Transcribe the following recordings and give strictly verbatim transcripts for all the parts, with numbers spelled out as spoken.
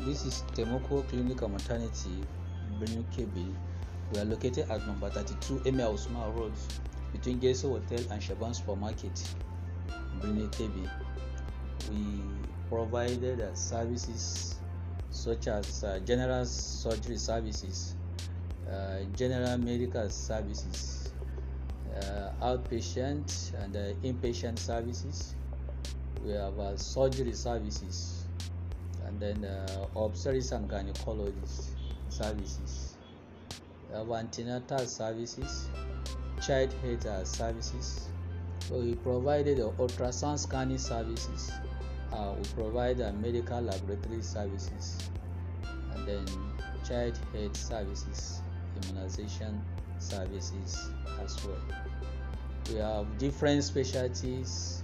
This is Temoko Clinical Maternity Brunei Kebi. We are located at number thirty-two Emil Osmar Road between Geso Hotel and Chevron Supermarket Brunei Kebi. We provided uh, services such as uh, general surgery services, uh, general medical services, uh, outpatient and uh, inpatient services. We have uh, surgery services, and then uh, obstetrics and gynecology services. We have antenatal services, child health uh, services. So we provided uh, ultrasound scanning services. Uh, we provide uh, medical laboratory services, and then child health services, immunization services as well. We have different specialties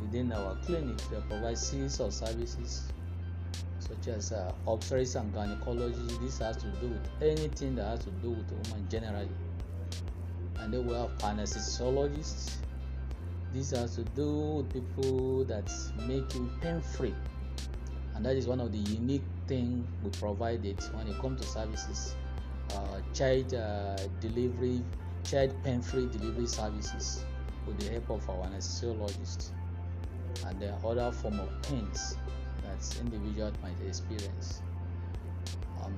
within our clinic that provide series of services such as uh, obstetrics and gynecology. This has to do with anything that has to do with women generally. And then we have anesthesiologists. This has to do with people that make you pain-free, and that is one of the unique things we provided when it comes to services. Uh, child uh, delivery, child pain-free delivery services with the help of our anesthesiologist, and the other form of pains that individuals might experience. Um,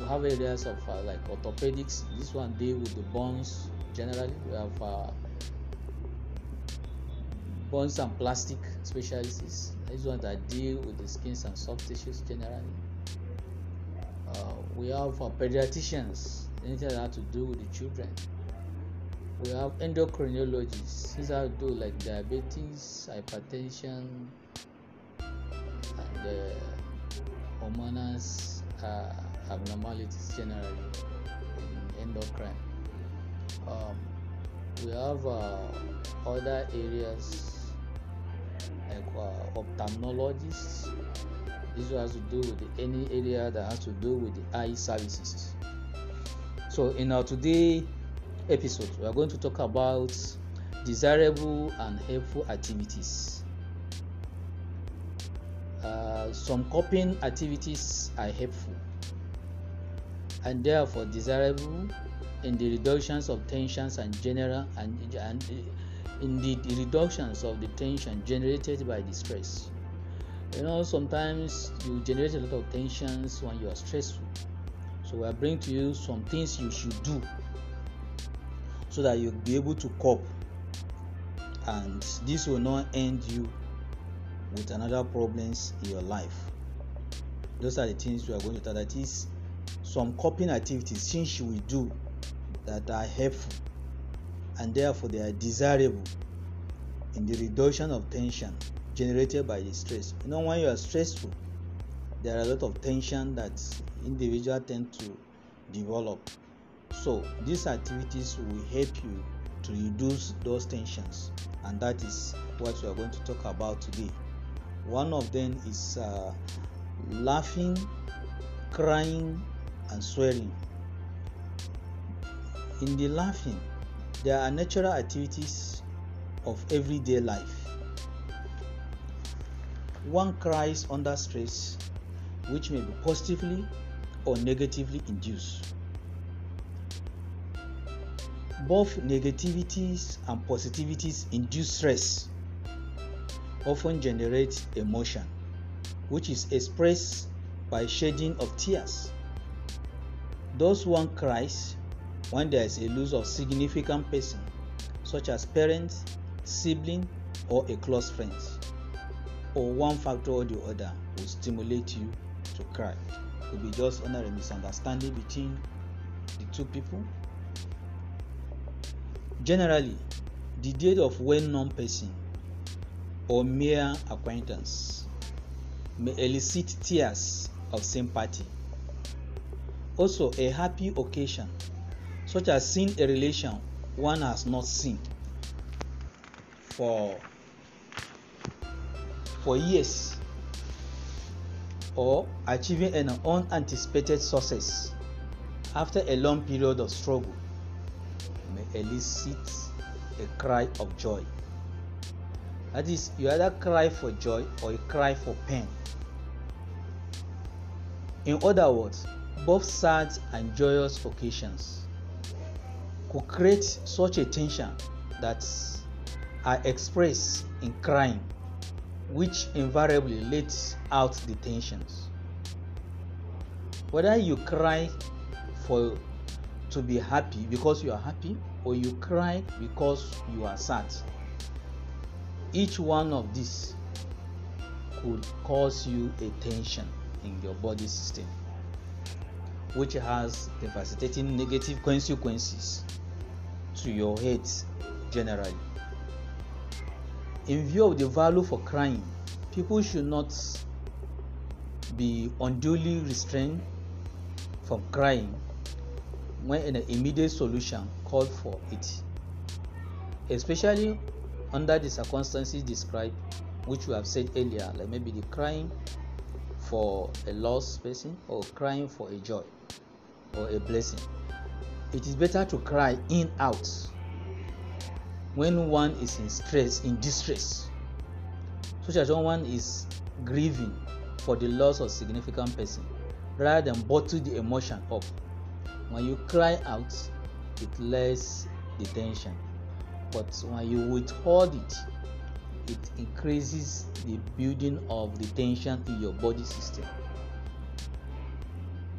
we have areas of uh, like orthopedics. This one deals with the bones generally. We have uh, bones and plastic specialties. These ones that deal with the skins and soft tissues generally. Uh, we have uh, pediatricians, anything that has to do with the children. We have endocrinologists. These have to do like diabetes, hypertension, and uh, hormonal uh, abnormalities generally in endocrine. Um, we have uh, other areas like uh, ophthalmologists. This has to do with any area that has to do with the eye services. So in our today episode, we are going to talk about desirable and helpful activities. Uh, some coping activities are helpful and therefore desirable in the reductions of tensions and general and, and in the, the reductions of the tension generated by the stress. You know, sometimes you generate a lot of tensions when you are stressful. So I bring to you some things you should do so that you'll be able to cope, and this will not end you with another problems in your life. Those are the things we are going to talk about. That is some coping activities, things you will do that are helpful and therefore they are desirable in the reduction of tension generated by the stress. You know, when you are stressful, there are a lot of tension that individuals tend to develop. So these activities will help you to reduce those tensions, and that is what we are going to talk about today. One of them is uh, laughing, crying, and swearing. In the laughing, there are natural activities of everyday life. One cries under stress, which may be positively or negatively induced. Both negativities and positivities induce stress often generate emotion, which is expressed by shedding of tears. Those one cries when there is a loss of significant person, such as parents, sibling, or a close friend, or one factor or the other will stimulate you to cry. It will be just another misunderstanding between the two people. Generally, the death of well-known person or mere acquaintance may elicit tears of sympathy. Also, a happy occasion, such as seeing a relation one has not seen for, for years, or achieving an unanticipated success after a long period of struggle may elicit a cry of joy. That is, you either cry for joy or you cry for pain. In other words, both sad and joyous occasions could create such a tension that are expressed in crying, which invariably lets out the tensions. Whether you cry for to be happy because you are happy, or you cry because you are sad, each one of these could cause you a tension in your body system, which has devastating negative consequences to your health generally. In view of the value for crying, people should not be unduly restrained from crying when an immediate solution called for it, especially under the circumstances described, which we have said earlier, like maybe the crying for a lost person or crying for a joy or a blessing. It is better to cry in out when one is in stress, in distress, such as someone is grieving for the loss of significant person, rather than bottle the emotion up. When you cry out, it less the tension, but when you withhold it, it increases the building of the tension in your body system,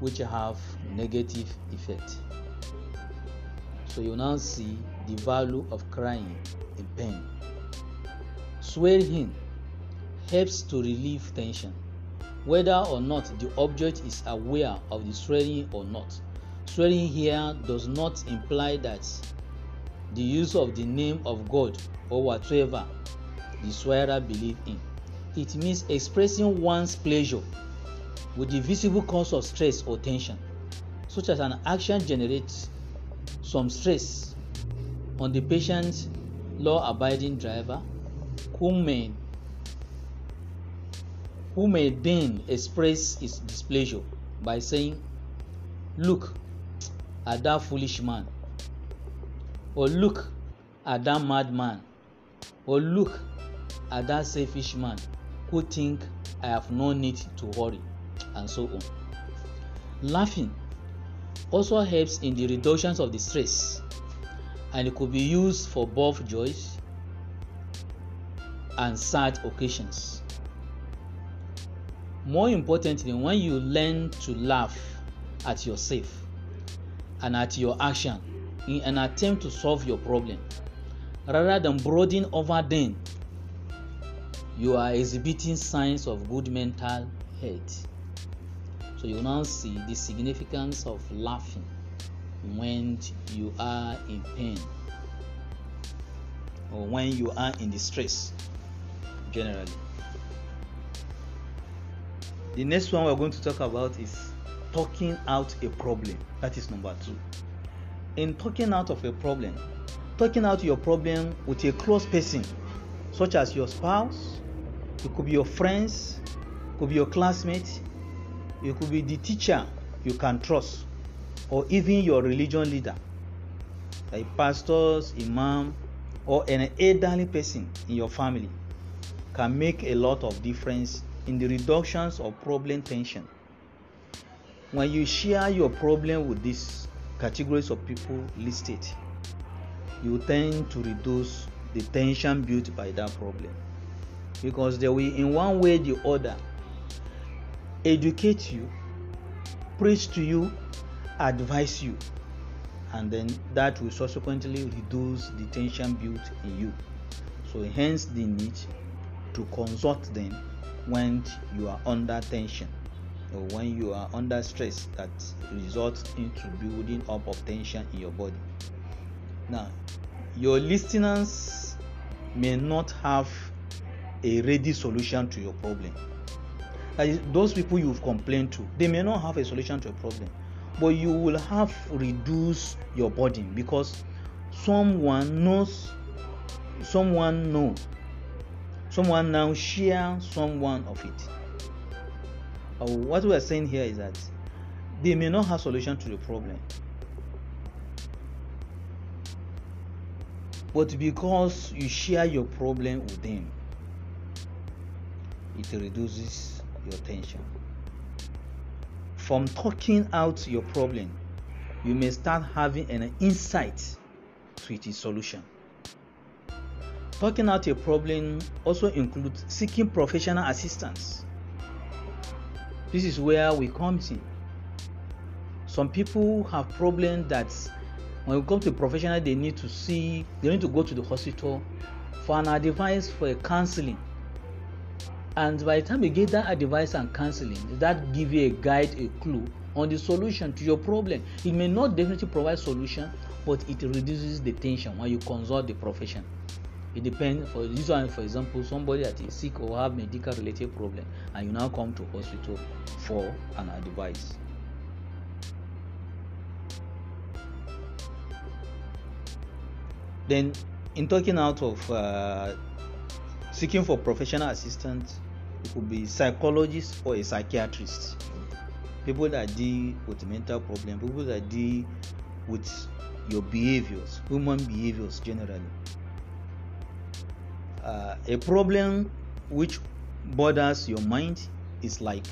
which have negative effect. So you now see the value of crying in pain. Swearing helps to relieve tension, whether or not the object is aware of the swearing or not. Swearing here does not imply that the use of the name of God or whatsoever the swearer believes in. It means expressing one's pleasure with the visible cause of stress or tension, such as an action generates some stress on the patient's law-abiding driver, who may, who may then express his displeasure by saying, "Look at that foolish man," or "Look at that madman," or "Look at that selfish man who think I have no need to worry," and so on. Laughing also helps in the reduction of the stress, and it could be used for both joyous and sad occasions. More importantly, when you learn to laugh at yourself and at your action in an attempt to solve your problem, rather than brooding over them, you are exhibiting signs of good mental health. So you now see the significance of laughing when you are in pain or when you are in distress generally. The next one we're going to talk about is talking out a problem. That is number two. In talking out of a problem, talking out your problem with a close person, such as your spouse, it could be your friends, it could be your classmates, it could be the teacher you can trust, or even your religion leader, like pastors, imam, or an elderly person in your family, can make a lot of difference in the reductions of problem tension. When you share your problem with these categories of people listed, you tend to reduce the tension built by that problem, because they will in one way or the other educate you, preach to you, advise you, and then that will subsequently reduce the tension built in you. So hence the need to consult them when you are under tension or when you are under stress that results into building up of tension in your body. Now, your listeners may not have a ready solution to your problem. Like those people you've complained to, they may not have a solution to a problem, but you will have reduced your burden because someone knows, someone know, someone now share someone of it. Uh, what we are saying here is that they may not have solution to the problem, but because you share your problem with them, it reduces your tension. From talking out your problem, you may start having an insight to its solution. Talking out a problem also includes seeking professional assistance. This is where we come in. Some people have problems that when we come to a professional, they need to see, they need to go to the hospital for an advice, for a counseling. And by the time you get that advice and counseling, that give you a guide, a clue on the solution to your problem. It may not definitely provide solution, but it reduces the tension when you consult the profession. It depends. For this one, for example, somebody that is sick or have medical related problem, and you now come to hospital for an advice. Then, in talking out of uh, seeking for professional assistance, it could be psychologist or a psychiatrist. People that deal with mental problem, people that deal with your behaviors, human behaviors generally. Uh, a problem which bothers your mind is like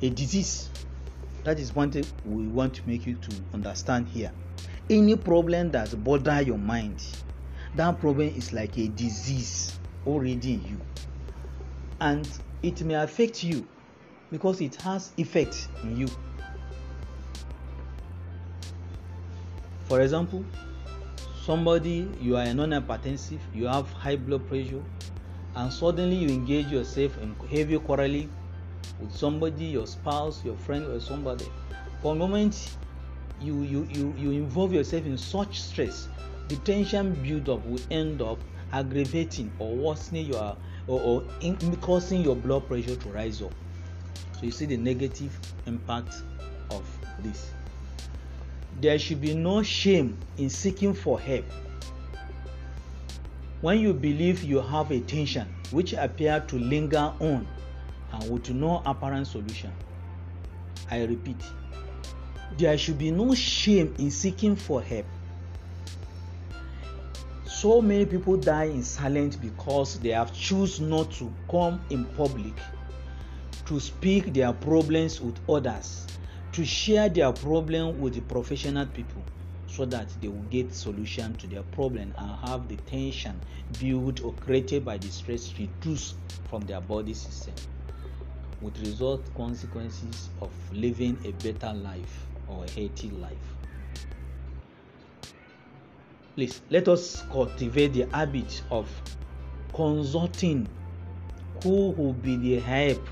a disease. That is one thing we want to make you to understand here. Any problem that bothers your mind, that problem is like a disease already in you, and it may affect you because it has effect in you. For example, somebody, you are non-hypertensive, you have high blood pressure, and suddenly you engage yourself in heavy quarreling with somebody, your spouse, your friend, or somebody. For a moment, you you you you involve yourself in such stress, the tension build up will end up aggravating or worsening your or, or in, causing your blood pressure to rise up. So you see the negative impact of this. There should be no shame in seeking for help. When you believe you have a tension which appears to linger on and with no apparent solution, I repeat, there should be no shame in seeking for help. So many people die in silence because they have chosen not to come in public to speak their problems with others, to share their problem with the professional people, so that they will get solution to their problem and have the tension built or created by the stress reduced from their body system, with result consequences of living a better life or a healthy life. Please, let us cultivate the habit of consulting who will be the help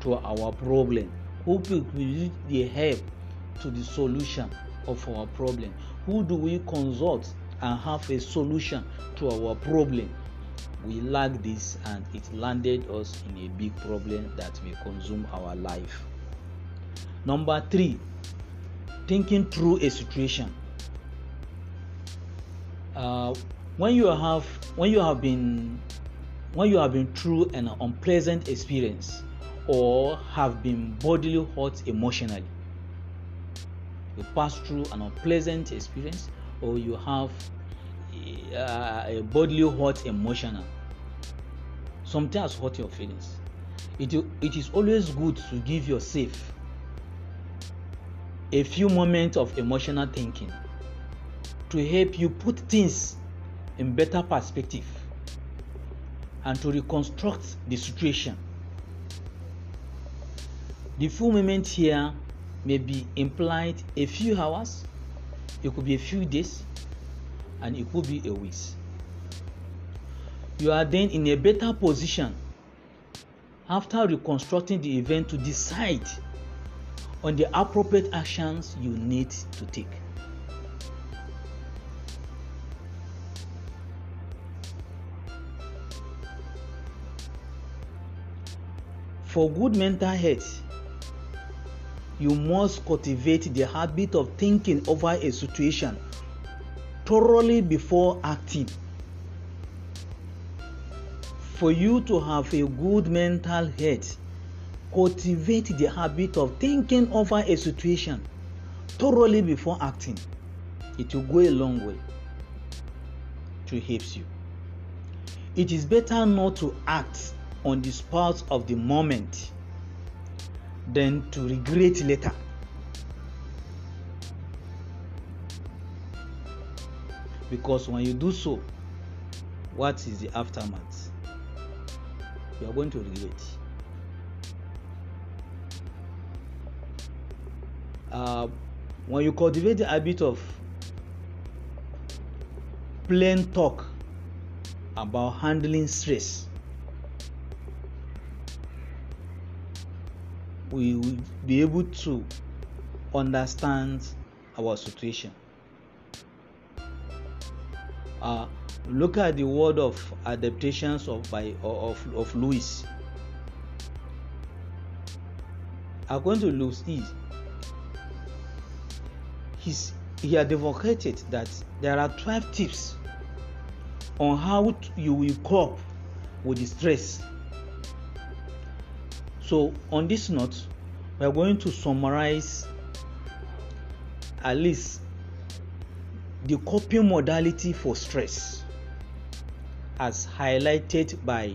to our problem, who will be the help to the solution of our problem. Who do we consult and have a solution to our problem? We lack this, and it landed us in a big problem that may consume our life. Number three, thinking through a situation. Uh, when you have when you have been when you have been through an unpleasant experience, or have been bodily hurt emotionally, you pass through an unpleasant experience, or you have uh, a bodily hurt emotional, something has hurt your feelings. It, it is always good to give yourself a few moments of emotional thinking to help you put things in better perspective and to reconstruct the situation. The full moment here may be implied a few hours, it could be a few days, and it could be a week. You are then in a better position after reconstructing the event to decide on the appropriate actions you need to take. For good mental health, you must cultivate the habit of thinking over a situation thoroughly before acting. For you to have a good mental health, cultivate the habit of thinking over a situation thoroughly before acting. It will go a long way to help you. It is better not to act on the spot of the moment than to regret later. Because when you do so, what is the aftermath? You are going to regret. Uh, when you cultivate the habit of plain talk about handling stress, we will be able to understand our situation. Uh, look at the word of adaptations of by of of Lewis. According to Lewis, he's, he had advocated that there are twelve tips on how you will cope with the stress. So on this note, we are going to summarize at least the coping modality for stress as highlighted by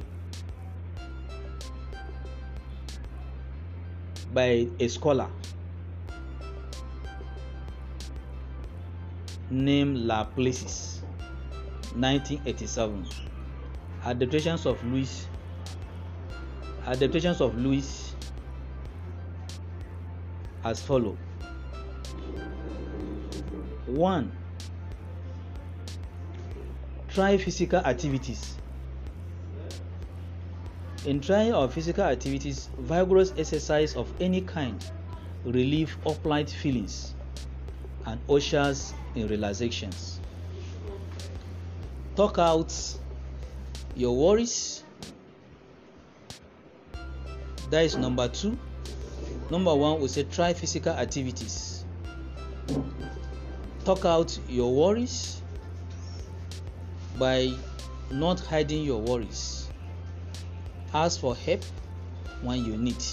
by a scholar named Laplace, nineteen eighty-seven. Adaptations of Lewis Adaptations of Lewis as follow. One, try physical activities. In trying our physical activities, vigorous exercise of any kind relieves upright feelings and ushers in realizations. Talk out your worries. That is number two. Number one, we say try physical activities. Talk out your worries by not hiding your worries. Ask for help when you need.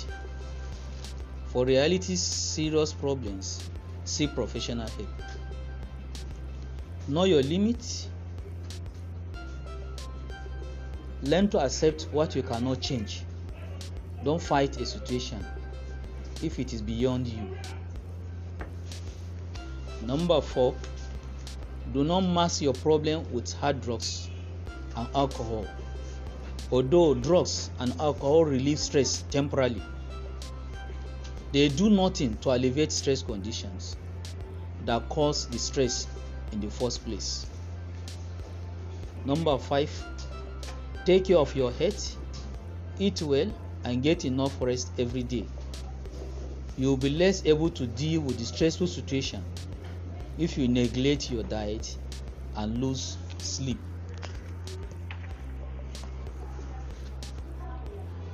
For reality's serious problems, seek professional help. Know your limits. Learn to accept what you cannot change. Don't fight a situation if it is beyond you. Number four, do not mask your problem with hard drugs and alcohol. Although drugs and alcohol relieve stress temporarily, they do nothing to alleviate stress conditions that cause the stress in the first place. Number five, take care of your health, eat well, and get enough rest every day. You will be less able to deal with the stressful situation if you neglect your diet and lose sleep.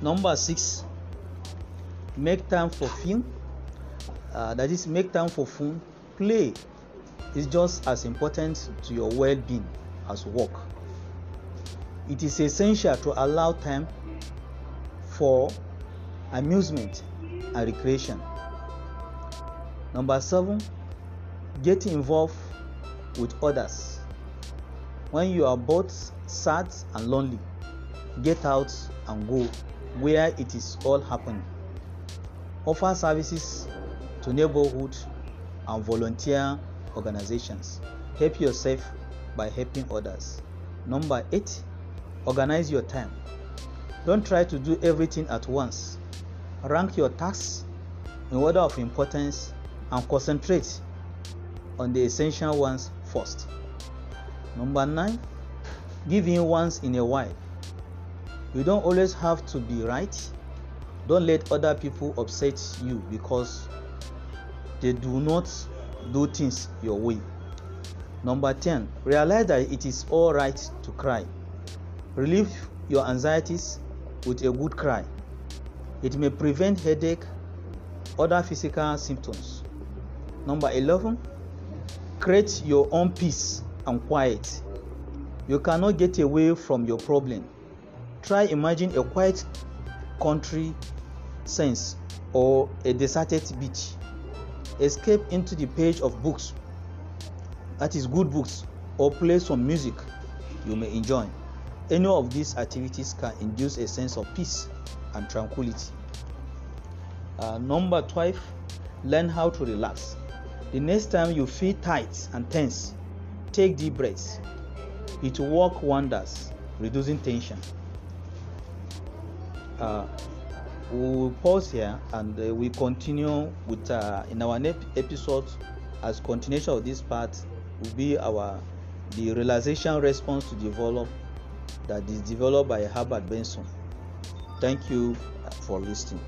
Number six, make time for film. Uh, that is, make time for fun. Play is just as important to your well-being as work. It is essential to allow time for amusement and recreation. Number seven, get involved with others. When you are both sad and lonely, get out and go where it is all happening. Offer services to neighborhood and volunteer organizations. Help yourself by helping others. Number eight, organize your time. Don't try to do everything at once. Rank your tasks in order of importance and concentrate on the essential ones first. Number nine, give in once in a while. You don't always have to be right. Don't let other people upset you because they do not do things your way. Number ten, realize that it is all right to cry. Relieve your anxieties with a good cry. It may prevent headache, other physical symptoms. Number eleven, create your own peace and quiet. You cannot get away from your problem. Try imagine a quiet country sense or a deserted beach. Escape into the page of books, that is good books, or play some music you may enjoy. Any of these activities can induce a sense of peace and tranquility. Uh, number twelve, learn how to relax. The next time you feel tight and tense, Take deep breaths. It will work wonders, reducing tension. Uh, we will pause here and uh, we continue with uh, in our next episode. As continuation of this part will be our the realization response to develop that is developed by Herbert Benson. Thank you for listening.